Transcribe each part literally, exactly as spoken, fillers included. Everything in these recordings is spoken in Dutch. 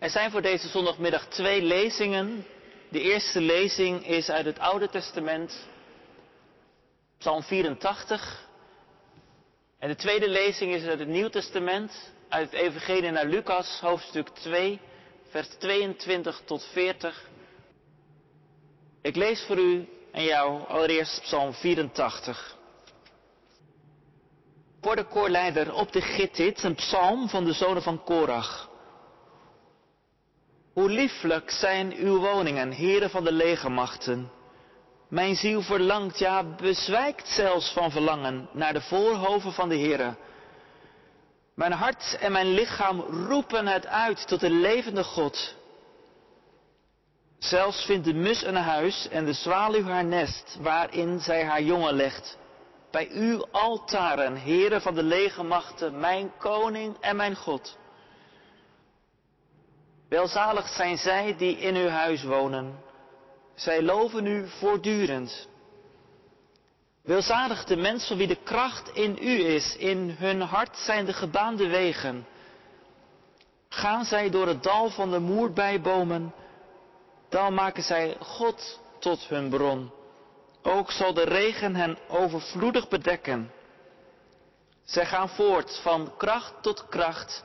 Er zijn voor deze zondagmiddag twee lezingen. De eerste lezing is uit het Oude Testament, Psalm vierentachtig. En de tweede lezing is uit het Nieuw Testament, uit het Evangelie naar Lucas, hoofdstuk twee, vers tweeëntwintig tot veertig. Ik lees voor u en jou allereerst Psalm vierentachtig. Voor de koorleider op de Gittit, een psalm van de zonen van Korach. Hoe lieflijk zijn uw woningen, heren van de legermachten. Mijn ziel verlangt, ja bezwijkt zelfs van verlangen naar de voorhoven van de heren. Mijn hart en mijn lichaam roepen het uit tot de levende God. Zelfs vindt de mus een huis en de zwaluw haar nest waarin zij haar jongen legt. Bij uw altaren, heren van de legermachten, mijn koning en mijn God. Welzalig zijn zij die in uw huis wonen. Zij loven u voortdurend. Welzalig de mens van wie de kracht in u is. In hun hart zijn de gebaande wegen. Gaan zij door het dal van de moerbijbomen, dan maken zij God tot hun bron. Ook zal de regen hen overvloedig bedekken. Zij gaan voort van kracht tot kracht.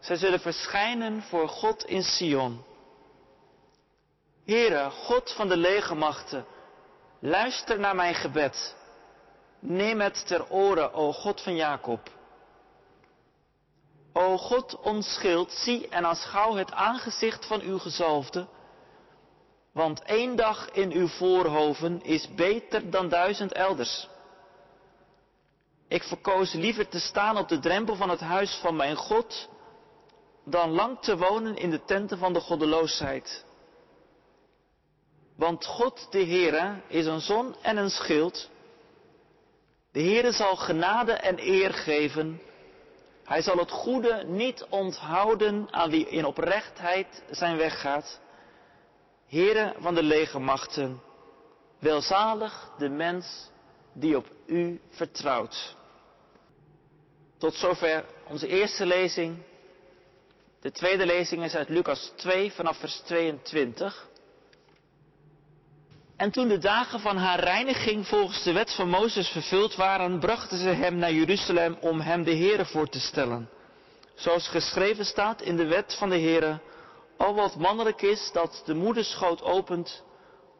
Zij zullen verschijnen voor God in Sion. Heere, God van de legermachten, luister naar mijn gebed. Neem het ter oren, o God van Jacob. O God, ons schild, zie en aanschouw het aangezicht van uw gezalfde. Want één dag in uw voorhoven is beter dan duizend elders. Ik verkoos liever te staan op de drempel van het huis van mijn God, dan lang te wonen in de tenten van de goddeloosheid. Want God de Heere is een zon en een schild. De Heere zal genade en eer geven. Hij zal het goede niet onthouden aan wie in oprechtheid zijn weg gaat. Heere van de legermachten, welzalig de mens die op u vertrouwt. Tot zover onze eerste lezing. De tweede lezing is uit Lucas twee vanaf vers tweeëntwintig. En toen de dagen van haar reiniging volgens de wet van Mozes vervuld waren, brachten ze hem naar Jeruzalem om hem de Heere voor te stellen. Zoals geschreven staat in de wet van de Heere: al wat mannelijk is dat de moederschoot opent,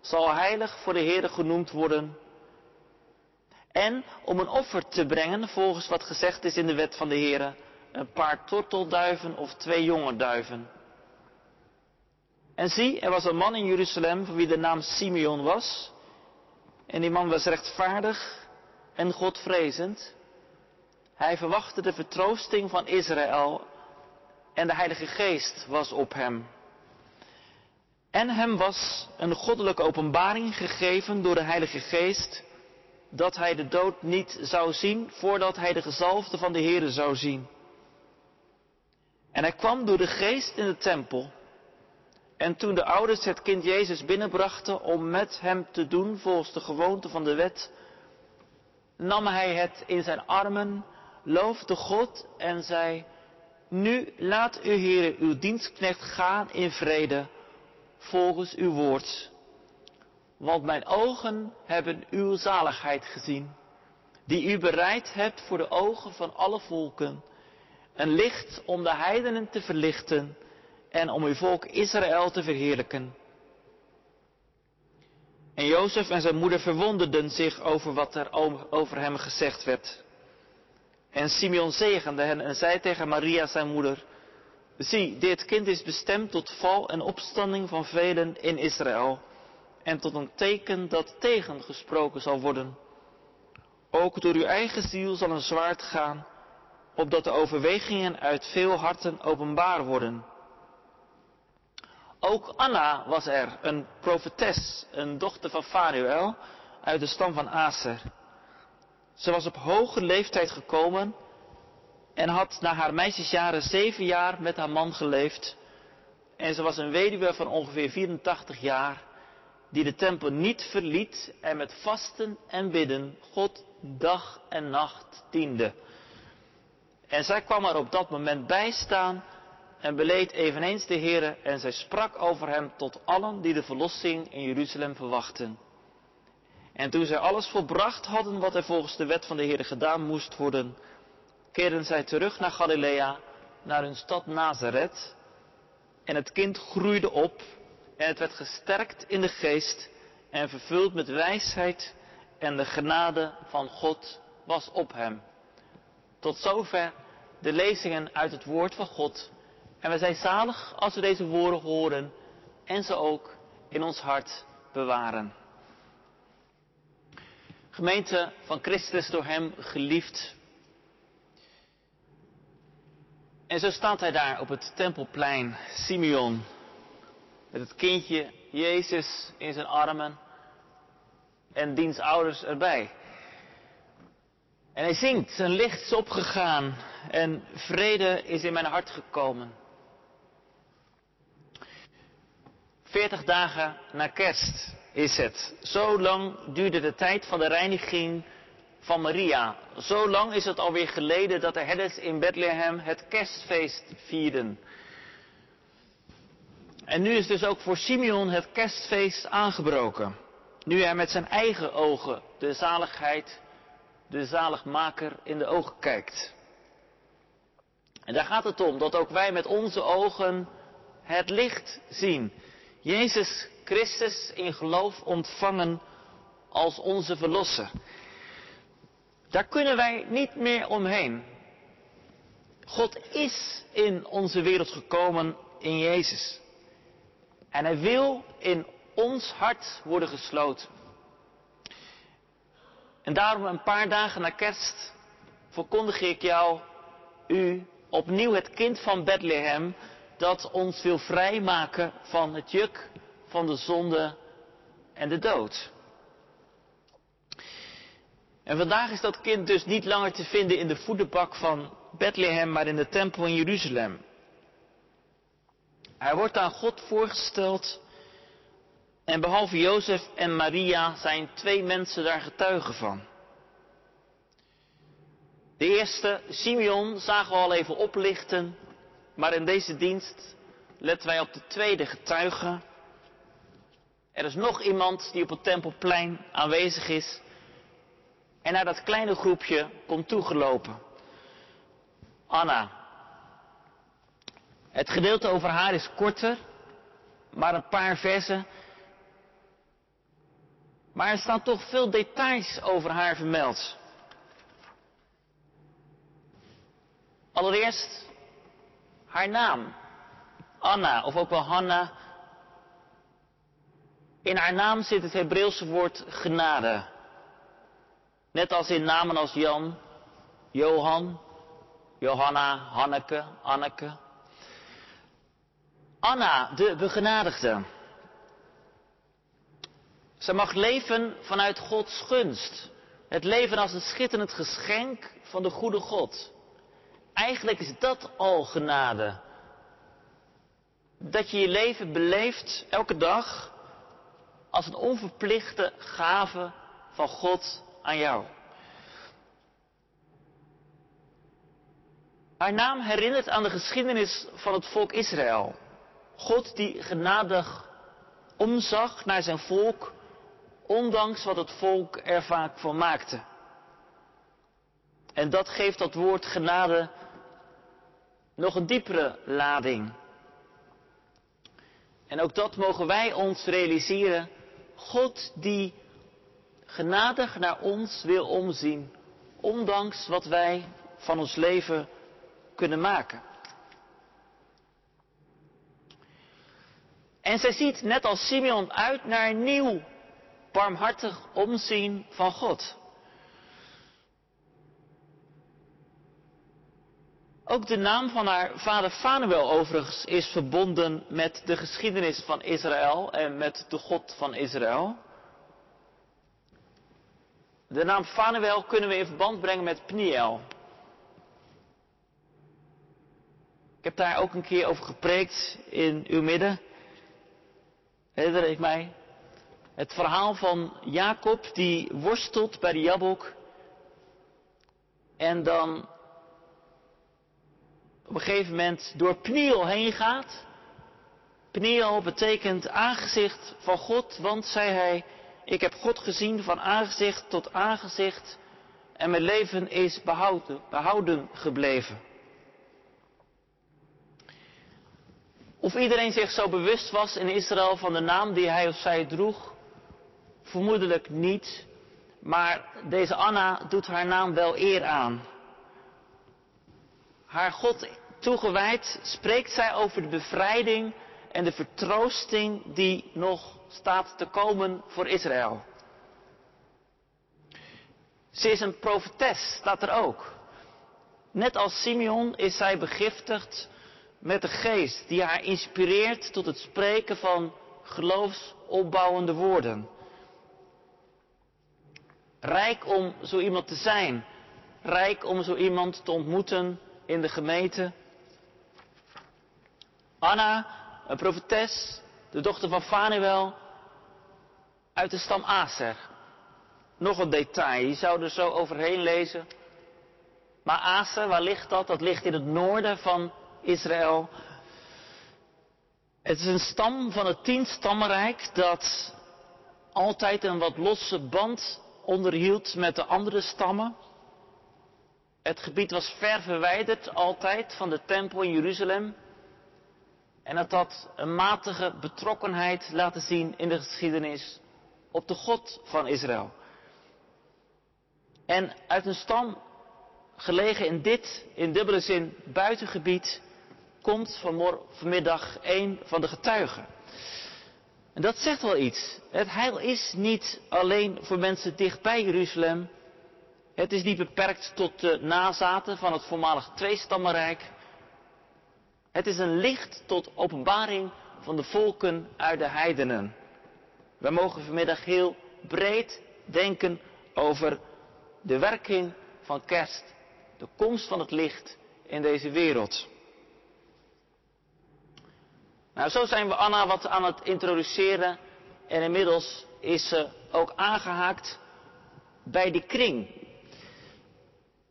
zal heilig voor de Heere genoemd worden. En om een offer te brengen, volgens wat gezegd is in de wet van de Heere, een paar tortelduiven of twee jonge duiven. En zie, er was een man in Jeruzalem van wie de naam Simeon was. En die man was rechtvaardig en godvrezend. Hij verwachtte de vertroosting van Israël en de Heilige Geest was op hem. En hem was een goddelijke openbaring gegeven door de Heilige Geest, dat hij de dood niet zou zien voordat hij de gezalfde van de Heere zou zien. En hij kwam door de Geest in de tempel. En toen de ouders het kind Jezus binnenbrachten om met hem te doen volgens de gewoonte van de wet, nam hij het in zijn armen, loofde God en zei: nu laat uw Heere uw dienstknecht gaan in vrede, volgens uw woord. Want mijn ogen hebben uw zaligheid gezien, die u bereid hebt voor de ogen van alle volken. Een licht om de heidenen te verlichten en om uw volk Israël te verheerlijken. En Jozef en zijn moeder verwonderden zich over wat er over hem gezegd werd. En Simeon zegende hen en zei tegen Maria zijn moeder: zie, dit kind is bestemd tot val en opstanding van velen in Israël, en tot een teken dat tegengesproken zal worden. Ook door uw eigen ziel zal een zwaard gaan, opdat de overwegingen uit veel harten openbaar worden. Ook Anna was er, een profetes, een dochter van Faduel, uit de stam van Aser. Ze was op hoge leeftijd gekomen en had na haar meisjesjaren zeven jaar met haar man geleefd. En ze was een weduwe van ongeveer vierentachtig jaar, die de tempel niet verliet en met vasten en bidden God dag en nacht diende. En zij kwam er op dat moment bij staan en beleed eveneens de Heere, en zij sprak over hem tot allen die de verlossing in Jeruzalem verwachten. En toen zij alles volbracht hadden wat er volgens de wet van de Heere gedaan moest worden, keerden zij terug naar Galilea, naar hun stad Nazareth. En het kind groeide op en het werd gesterkt in de geest en vervuld met wijsheid, en de genade van God was op hem. Tot zover de lezingen uit het woord van God. En we zijn zalig als we deze woorden horen en ze ook in ons hart bewaren. Gemeente van Christus, door hem geliefd. En zo staat hij daar op het tempelplein, Simeon, met het kindje Jezus in zijn armen en diens ouders erbij. En hij zingt, zijn licht is opgegaan en vrede is in mijn hart gekomen. Veertig dagen na kerst is het. Zo lang duurde de tijd van de reiniging van Maria. Zo lang is het alweer geleden dat de herders in Bethlehem het kerstfeest vierden. En nu is dus ook voor Simeon het kerstfeest aangebroken. Nu hij met zijn eigen ogen de zaligheid, de zaligmaker in de ogen kijkt. En daar gaat het om, dat ook wij met onze ogen het licht zien. Jezus Christus in geloof ontvangen als onze verlosser. Daar kunnen wij niet meer omheen. God is in onze wereld gekomen in Jezus. En hij wil in ons hart worden gesloten. En daarom, een paar dagen na kerst, verkondig ik jou, u, opnieuw het kind van Bethlehem, dat ons wil vrijmaken van het juk van de zonde en de dood. En vandaag is dat kind dus niet langer te vinden in de voederbak van Bethlehem, maar in de tempel in Jeruzalem. Hij wordt aan God voorgesteld, en behalve Jozef en Maria zijn twee mensen daar getuigen van. De eerste, Simeon, zagen we al even oplichten, maar in deze dienst letten wij op de tweede getuige. Er is nog iemand die op het tempelplein aanwezig is en naar dat kleine groepje komt toegelopen. Anna. Het gedeelte over haar is korter, maar een paar verzen. Maar er staan toch veel details over haar vermeld. Allereerst haar naam. Anna, of ook wel Hanna. In haar naam zit het Hebreeuwse woord genade. Net als in namen als Jan, Johan, Johanna, Hanneke, Anneke. Anna, de begenadigde. Ze mag leven vanuit Gods gunst. Het leven als een schitterend geschenk van de goede God. Eigenlijk is dat al genade. Dat je je leven beleeft, elke dag, als een onverplichte gave van God aan jou. Haar naam herinnert aan de geschiedenis van het volk Israël. God die genadig omzag naar zijn volk, ondanks wat het volk er vaak van maakte. En dat geeft dat woord genade nog een diepere lading. En ook dat mogen wij ons realiseren. God die genadig naar ons wil omzien, ondanks wat wij van ons leven kunnen maken. En zij ziet, net als Simeon, uit naar een nieuw barmhartig omzien van God. Ook de naam van haar vader Faduel overigens is verbonden met de geschiedenis van Israël en met de God van Israël. De naam Faduel kunnen we in verband brengen met Pniel. Ik heb daar ook een keer over gepreekt in uw midden. Herinner ik mij. Het verhaal van Jacob die worstelt bij de Jabok. En dan op een gegeven moment door Pniel heen gaat. Pniel betekent aangezicht van God, want zei hij, ik heb God gezien van aangezicht tot aangezicht en mijn leven is behouden, behouden gebleven. Of iedereen zich zo bewust was in Israël van de naam die hij of zij droeg, vermoedelijk niet. Maar deze Anna doet haar naam wel eer aan. Haar God toegewijd spreekt zij over de bevrijding en de vertroosting die nog staat te komen voor Israël. Ze is een profetes, staat er ook. Net als Simeon is zij begiftigd met de geest die haar inspireert tot het spreken van geloofsopbouwende woorden. Rijk om zo iemand te zijn. Rijk om zo iemand te ontmoeten in de gemeente. Anna, een profetes, de dochter van Faduel, uit de stam Aser. Nog een detail, je zou er zo overheen lezen. Maar Aser, waar ligt dat? Dat ligt in het noorden van Israël. Het is een stam van het tienstammenrijk dat altijd een wat losse band onderhield met de andere stammen. Het gebied was ver verwijderd altijd van de tempel in Jeruzalem. En dat had een matige betrokkenheid laten zien in de geschiedenis op de God van Israël. En uit een stam gelegen in dit, in dubbele zin, buitengebied, komt vanmiddag een van de getuigen. En dat zegt wel iets. Het heil is niet alleen voor mensen dichtbij Jeruzalem. Het is niet beperkt tot de nazaten van het voormalig tweestammenrijk. Het is een licht tot openbaring van de volken uit de heidenen. Wij mogen vanmiddag heel breed denken over de werking van kerst. De komst van het licht in deze wereld. Nou, zo zijn we Anna wat aan het introduceren en inmiddels is ze ook aangehaakt bij die kring.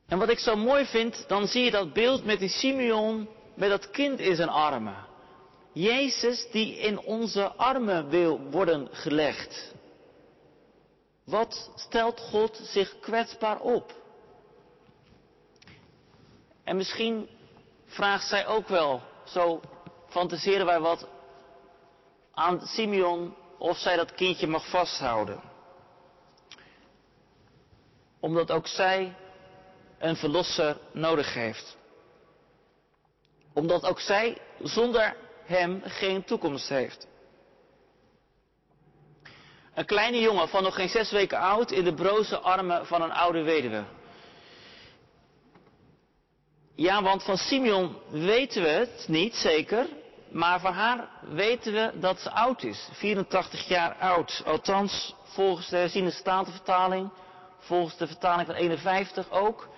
En wat ik zo mooi vind, dan zie je dat beeld met die Simeon, met dat kind in zijn armen. Jezus die in onze armen wil worden gelegd. Wat stelt God zich kwetsbaar op? En misschien vraagt zij ook wel, zo fantaseren wij wat aan Simeon, of zij dat kindje mag vasthouden. Omdat ook zij een verlosser nodig heeft. Omdat ook zij zonder hem geen toekomst heeft. Een kleine jongen van nog geen zes weken oud in de broze armen van een oude weduwe. Ja, want van Simeon weten we het niet zeker, maar van haar weten we dat ze oud is. vierentachtig jaar oud, althans volgens de Herziene Statenvertaling, volgens de vertaling van eenenvijftig ook.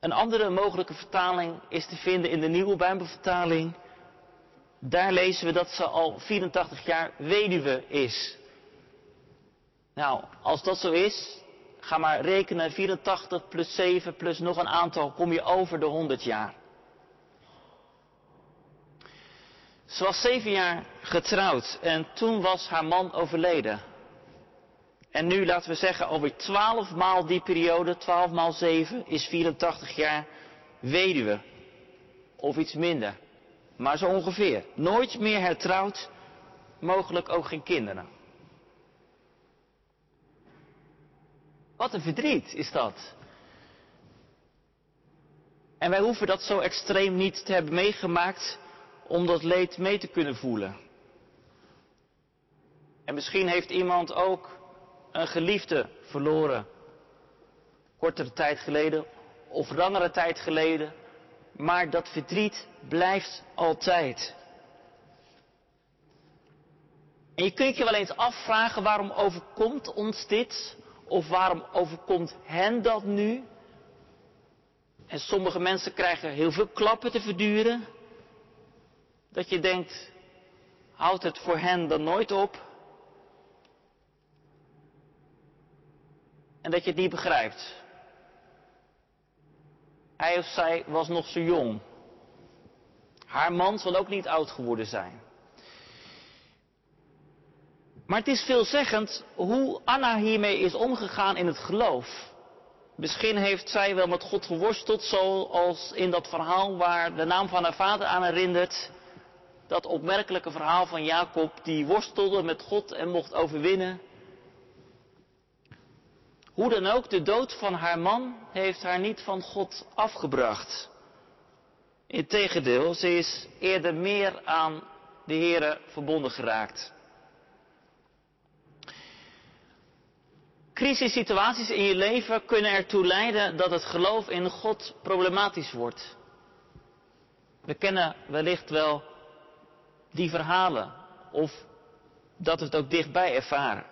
Een andere mogelijke vertaling is te vinden in de Nieuwe Bijbelvertaling. Daar lezen we dat ze al vierentachtig jaar weduwe is. Nou, als dat zo is, ga maar rekenen, vierentachtig plus zeven plus nog een aantal, kom je over de honderd jaar. Ze was zeven jaar getrouwd en toen was haar man overleden. En nu, laten we zeggen, alweer twaalf maal die periode, twaalf maal zeven, is vierentachtig jaar weduwe. Of iets minder, maar zo ongeveer. Nooit meer hertrouwd, mogelijk ook geen kinderen. Wat een verdriet is dat. En wij hoeven dat zo extreem niet te hebben meegemaakt om dat leed mee te kunnen voelen. En misschien heeft iemand ook een geliefde verloren. Kortere tijd geleden of langere tijd geleden. Maar dat verdriet blijft altijd. En je kunt je wel eens afvragen, waarom overkomt ons dit? Of waarom overkomt hen dat nu? En sommige mensen krijgen heel veel klappen te verduren. Dat je denkt, houdt het voor hen dan nooit op? En dat je het niet begrijpt. Hij of zij was nog zo jong. Haar man zal ook niet oud geworden zijn. Maar het is veelzeggend hoe Anna hiermee is omgegaan in het geloof. Misschien heeft zij wel met God geworsteld, zoals in dat verhaal waar de naam van haar vader aan herinnert. Dat opmerkelijke verhaal van Jacob, die worstelde met God en mocht overwinnen. Hoe dan ook, de dood van haar man heeft haar niet van God afgebracht. Integendeel, ze is eerder meer aan de Heere verbonden geraakt. Crisissituaties in je leven kunnen ertoe leiden dat het geloof in God problematisch wordt. We kennen wellicht wel die verhalen, of dat we het ook dichtbij ervaren.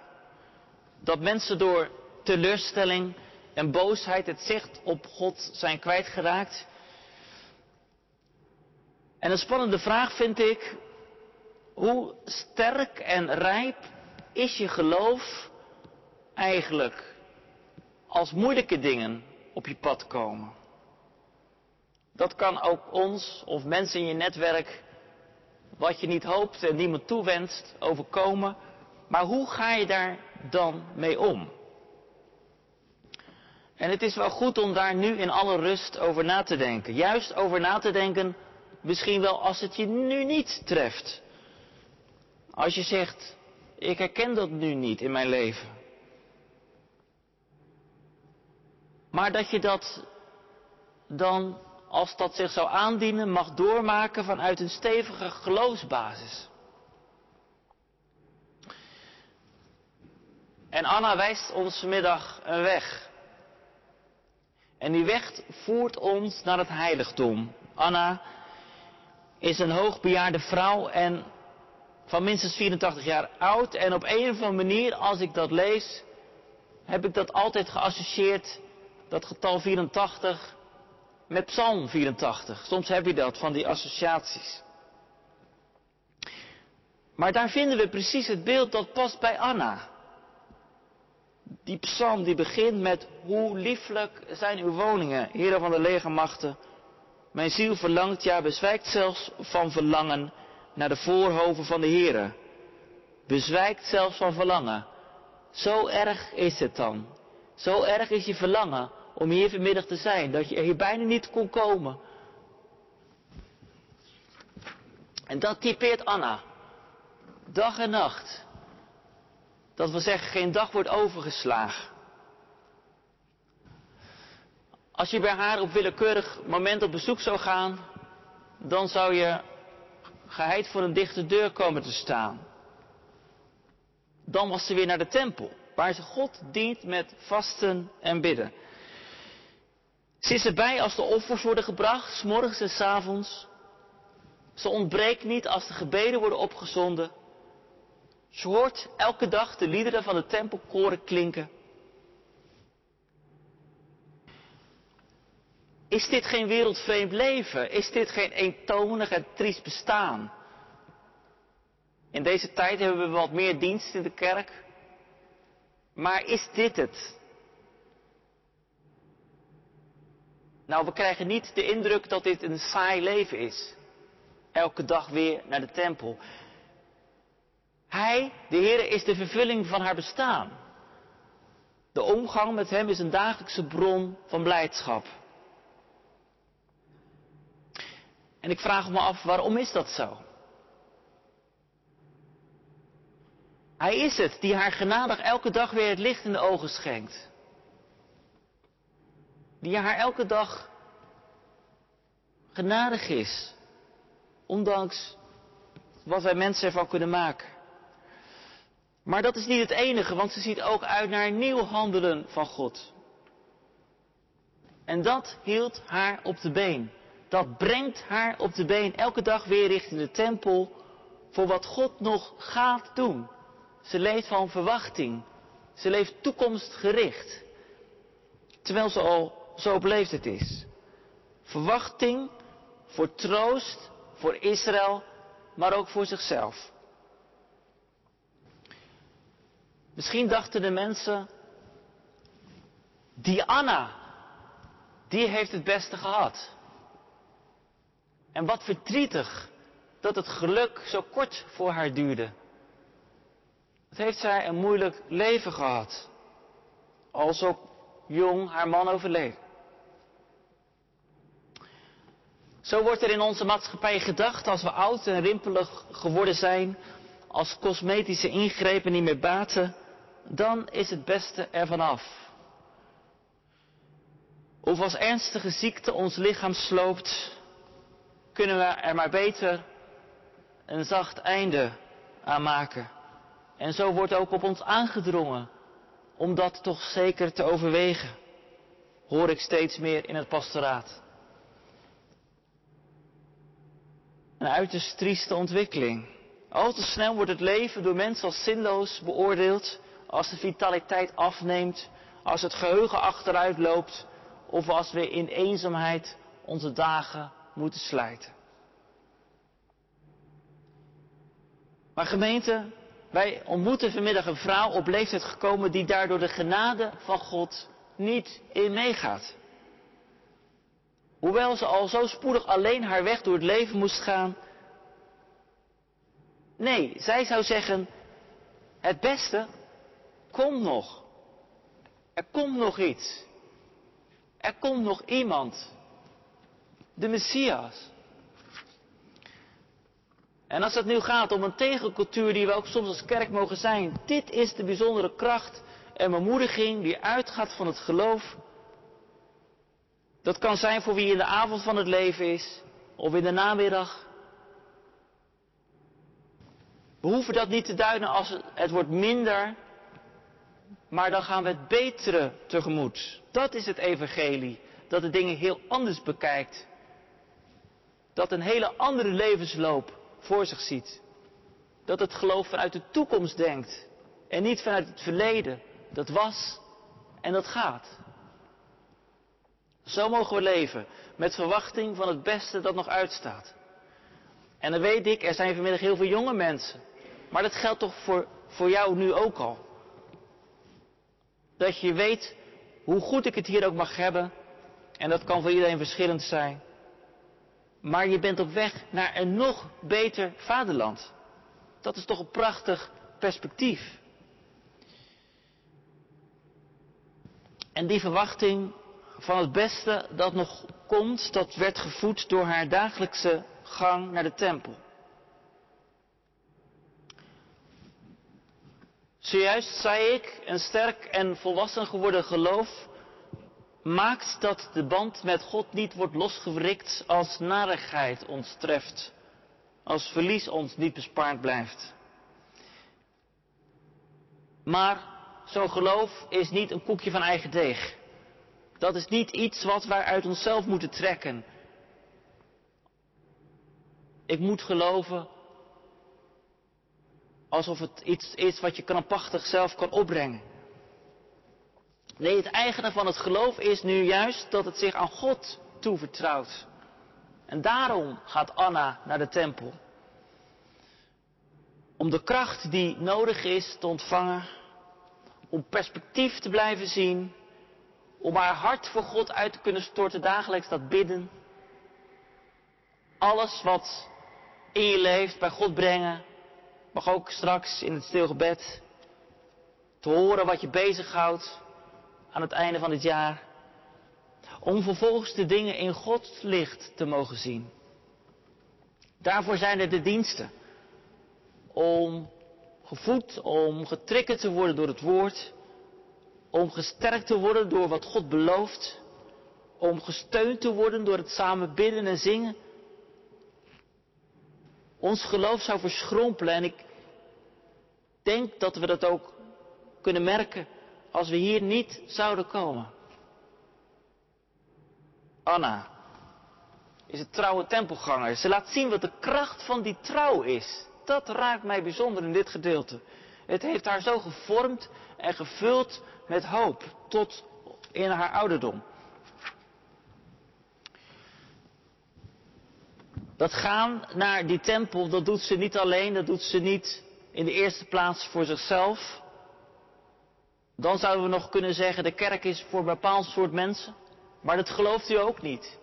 Dat mensen door teleurstelling en boosheid het zicht op God zijn kwijtgeraakt. En een spannende vraag vind ik, hoe sterk en rijp is je geloof eigenlijk als moeilijke dingen op je pad komen? Dat kan ook ons of mensen in je netwerk, wat je niet hoopt en niemand toewenst, overkomen. Maar hoe ga je daar dan mee om? En het is wel goed om daar nu in alle rust over na te denken. Juist over na te denken, misschien wel als het je nu niet treft. Als je zegt, ik herken dat nu niet in mijn leven. Maar dat je dat dan, als dat zich zou aandienen, mag doormaken vanuit een stevige geloofsbasis. En Anna wijst ons vanmiddag een weg. En die weg voert ons naar het heiligdom. Anna is een hoogbejaarde vrouw en van minstens vierentachtig jaar oud. En op een of andere manier, als ik dat lees, heb ik dat altijd geassocieerd, dat getal vierentachtig, met Psalm vierentachtig. Soms heb je dat, van die associaties. Maar daar vinden we precies het beeld dat past bij Anna. Die psalm die begint met: hoe lieflijk zijn uw woningen, Heere van de legermachten. Mijn ziel verlangt, ja bezwijkt zelfs van verlangen naar de voorhoven van de Heere. Bezwijkt zelfs van verlangen. Zo erg is het dan. Zo erg is je verlangen om hier vanmiddag te zijn, dat je hier bijna niet kon komen. En dat typeert Anna. Dag en nacht. Dat wil zeggen, geen dag wordt overgeslagen. Als je bij haar op willekeurig moment op bezoek zou gaan, dan zou je geheid voor een dichte deur komen te staan. Dan was ze weer naar de tempel, waar ze God dient met vasten en bidden. Ze is erbij als de offers worden gebracht, 's morgens en 's avonds. Ze ontbreekt niet als de gebeden worden opgezonden. Ze hoort elke dag de liederen van de tempelkoren klinken. Is dit geen wereldvreemd leven? Is dit geen eentonig en triest bestaan? In deze tijd hebben we wat meer dienst in de kerk. Maar is dit het? Nou, we krijgen niet de indruk dat dit een saai leven is. Elke dag weer naar de tempel. Hij, de Heer, is de vervulling van haar bestaan. De omgang met hem is een dagelijkse bron van blijdschap. En ik vraag me af, waarom is dat zo? Hij is het die haar genadig elke dag weer het licht in de ogen schenkt. Die haar elke dag genadig is, ondanks wat wij mensen ervan kunnen maken. Maar dat is niet het enige, want ze ziet ook uit naar een nieuw handelen van God. En dat hield haar op de been. Dat brengt haar op de been, elke dag weer richting de tempel, voor wat God nog gaat doen. Ze leeft van verwachting. Ze leeft toekomstgericht. Terwijl ze al zo op leeftijd is. Verwachting voor troost, voor Israël, maar ook voor zichzelf. Misschien dachten de mensen, die Anna, die heeft het beste gehad. En wat verdrietig dat het geluk zo kort voor haar duurde. Wat heeft zij een moeilijk leven gehad, als op jong haar man overleed. Zo wordt er in onze maatschappij gedacht als we oud en rimpelig geworden zijn, als cosmetische ingrepen niet meer baten, dan is het beste ervan af. Of als ernstige ziekte ons lichaam sloopt, kunnen we er maar beter een zacht einde aan maken. En zo wordt ook op ons aangedrongen om dat toch zeker te overwegen, hoor ik steeds meer in het pastoraat. Een uiterst trieste ontwikkeling. Al te snel wordt het leven door mensen als zinloos beoordeeld, als de vitaliteit afneemt, als het geheugen achteruit loopt of als we in eenzaamheid onze dagen moeten slijten. Maar gemeente, wij ontmoeten vanmiddag een vrouw op leeftijd gekomen die daardoor de genade van God niet in meegaat. Hoewel ze al zo spoedig alleen haar weg door het leven moest gaan. Nee, zij zou zeggen, het beste komt nog. Er komt nog iets. Er komt nog iemand. De Messias. En als het nu gaat om een tegencultuur die we ook soms als kerk mogen zijn. Dit is de bijzondere kracht en bemoediging die uitgaat van het geloof. Dat kan zijn voor wie in de avond van het leven is of in de namiddag. We hoeven dat niet te duiden als het, het wordt minder, maar dan gaan we het betere tegemoet. Dat is het evangelie, dat de dingen heel anders bekijkt. Dat een hele andere levensloop voor zich ziet. Dat het geloof vanuit de toekomst denkt en niet vanuit het verleden. Dat was en dat gaat. Zo mogen we leven, met verwachting van het beste dat nog uitstaat. En dan weet ik, er zijn vanmiddag heel veel jonge mensen. Maar dat geldt toch voor, voor jou nu ook al. Dat je weet hoe goed ik het hier ook mag hebben. En dat kan voor iedereen verschillend zijn. Maar je bent op weg naar een nog beter vaderland. Dat is toch een prachtig perspectief. En die verwachting van het beste dat nog komt, dat werd gevoed door haar dagelijkse gang naar de tempel. Zojuist zei ik, een sterk en volwassen geworden geloof maakt dat de band met God niet wordt losgewrikt als narigheid ons treft, als verlies ons niet bespaard blijft. Maar zo'n geloof is niet een koekje van eigen deeg. Dat is niet iets wat wij uit onszelf moeten trekken. Ik moet geloven alsof het iets is wat je krampachtig zelf kan opbrengen. Nee, het eigene van het geloof is nu juist dat het zich aan God toevertrouwt. En daarom gaat Anna naar de tempel. Om de kracht die nodig is te ontvangen, om perspectief te blijven zien, om haar hart voor God uit te kunnen storten, dagelijks dat bidden. Alles wat in je leeft bij God brengen. Mag ook straks in het stilgebed te horen wat je bezighoudt aan het einde van dit jaar. Om vervolgens de dingen in Gods licht te mogen zien. Daarvoor zijn er de diensten. Om gevoed, om getriggerd te worden door het woord. Om gesterkt te worden door wat God belooft. Om gesteund te worden door het samen bidden en zingen. Ons geloof zou verschrompelen en ik denk dat we dat ook kunnen merken als we hier niet zouden komen. Anna is een trouwe tempelganger. Ze laat zien wat de kracht van die trouw is. Dat raakt mij bijzonder in dit gedeelte. Het heeft haar zo gevormd en gevuld met hoop tot in haar ouderdom. Dat gaan naar die tempel, dat doet ze niet alleen, dat doet ze niet in de eerste plaats voor zichzelf. Dan zouden we nog kunnen zeggen, de kerk is voor een bepaald soort mensen. Maar dat gelooft u ook niet,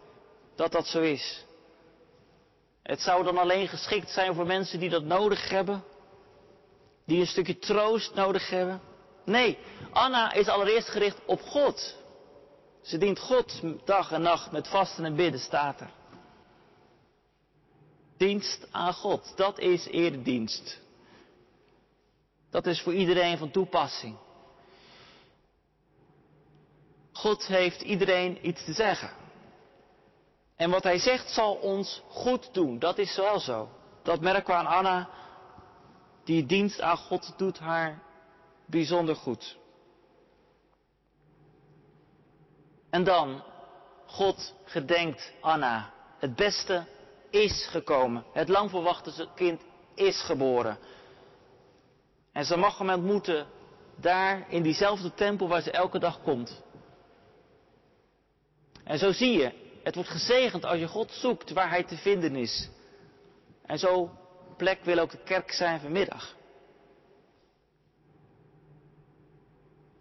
dat dat zo is. Het zou dan alleen geschikt zijn voor mensen die dat nodig hebben. Die een stukje troost nodig hebben. Nee, Anna is allereerst gericht op God. Ze dient God dag en nacht met vasten en bidden, staat er. Dienst aan God, dat is eredienst. Dat is voor iedereen van toepassing. God heeft iedereen iets te zeggen. En wat hij zegt zal ons goed doen, dat is wel zo. Dat merken we aan Anna, die dienst aan God doet haar bijzonder goed. En dan, God gedenkt Anna. Het beste is gekomen. Het lang verwachte kind is geboren. En ze mag hem ontmoeten daar in diezelfde tempel waar ze elke dag komt. En zo zie je, het wordt gezegend als je God zoekt waar hij te vinden is. En zo'n plek wil ook de kerk zijn vanmiddag.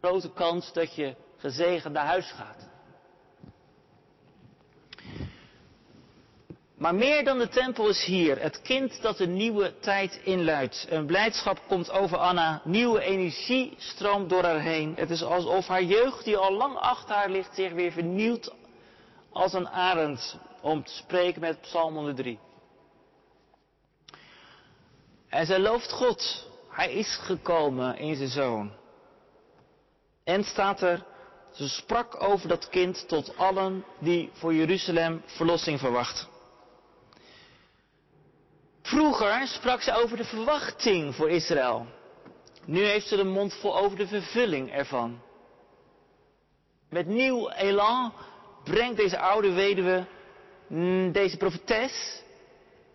Grote kans dat je gezegend naar huis gaat. Maar meer dan de tempel is hier, het kind dat een nieuwe tijd inluidt. Een blijdschap komt over Anna, nieuwe energie stroomt door haar heen. Het is alsof haar jeugd die al lang achter haar ligt zich weer vernieuwt als een arend. Om te spreken met Psalm honderd drie. En zij looft God, hij is gekomen in zijn zoon. En staat er, ze sprak over dat kind tot allen die voor Jeruzalem verlossing verwachten. Vroeger sprak ze over de verwachting voor Israël. Nu heeft ze de mond vol over de vervulling ervan. Met nieuw elan brengt deze oude weduwe, deze profetes,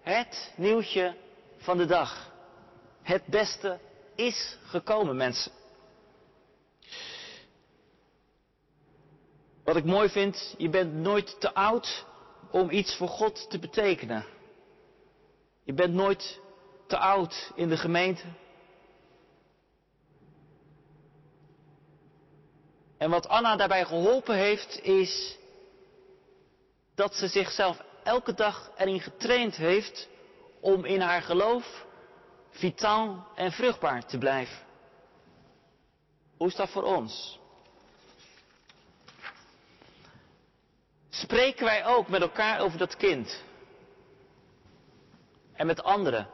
het nieuwtje van de dag. Het beste is gekomen, mensen. Wat ik mooi vind, je bent nooit te oud om iets voor God te betekenen. Je bent nooit te oud in de gemeente. En wat Anna daarbij geholpen heeft, is dat ze zichzelf elke dag erin getraind heeft om in haar geloof vitaal en vruchtbaar te blijven. Hoe is dat voor ons? Spreken wij ook met elkaar over dat kind? En met anderen.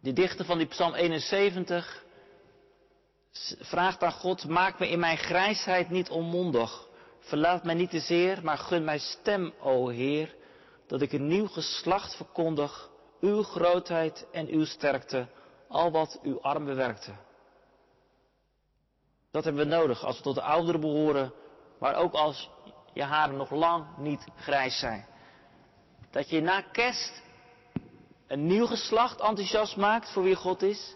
De dichter van die Psalm eenenzeventig vraagt aan God: maak me in mijn grijsheid niet onmondig. Verlaat mij niet te zeer, maar gun mij stem, o Heer, dat ik een nieuw geslacht verkondig, uw grootheid en uw sterkte, al wat uw arm bewerkte. Dat hebben we nodig als we tot de ouderen behoren, maar ook als je haren nog lang niet grijs zijn. Dat je na kerst een nieuw geslacht enthousiast maakt voor wie God is.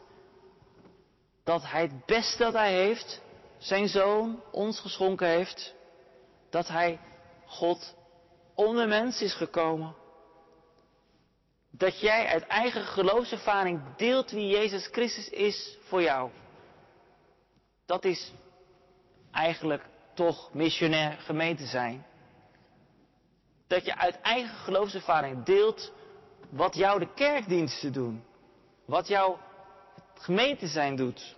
Dat hij het beste dat hij heeft, zijn zoon, ons geschonken heeft. Dat hij, God, onder mens is gekomen. Dat jij uit eigen geloofservaring deelt wie Jezus Christus is voor jou. Dat is eigenlijk toch missionair gemeente zijn. Dat je uit eigen geloofservaring deelt wat jou de kerkdiensten doen. Wat jou het gemeente zijn doet.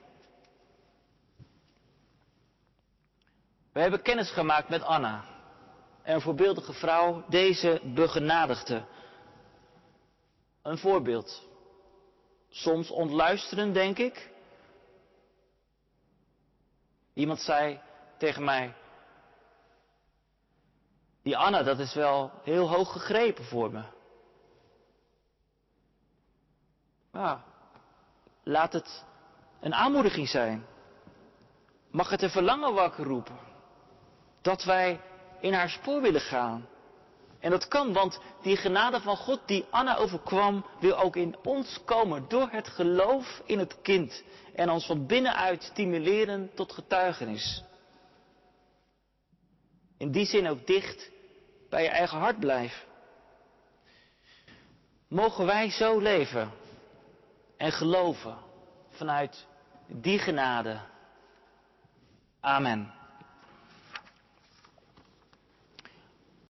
We hebben kennis gemaakt met Anna. Een voorbeeldige vrouw, deze begenadigde. Een voorbeeld. Soms ontluisterend, denk ik. Iemand zei tegen mij: die Anna, dat is wel heel hoog gegrepen voor me. Maar laat het een aanmoediging zijn. Mag het een verlangen wakker roepen. Dat wij in haar spoor willen gaan. En dat kan, want die genade van God die Anna overkwam, wil ook in ons komen door het geloof in het kind. En ons van binnenuit stimuleren tot getuigenis. In die zin ook dicht bij je eigen hart blijven. Mogen wij zo leven en geloven vanuit die genade. Amen.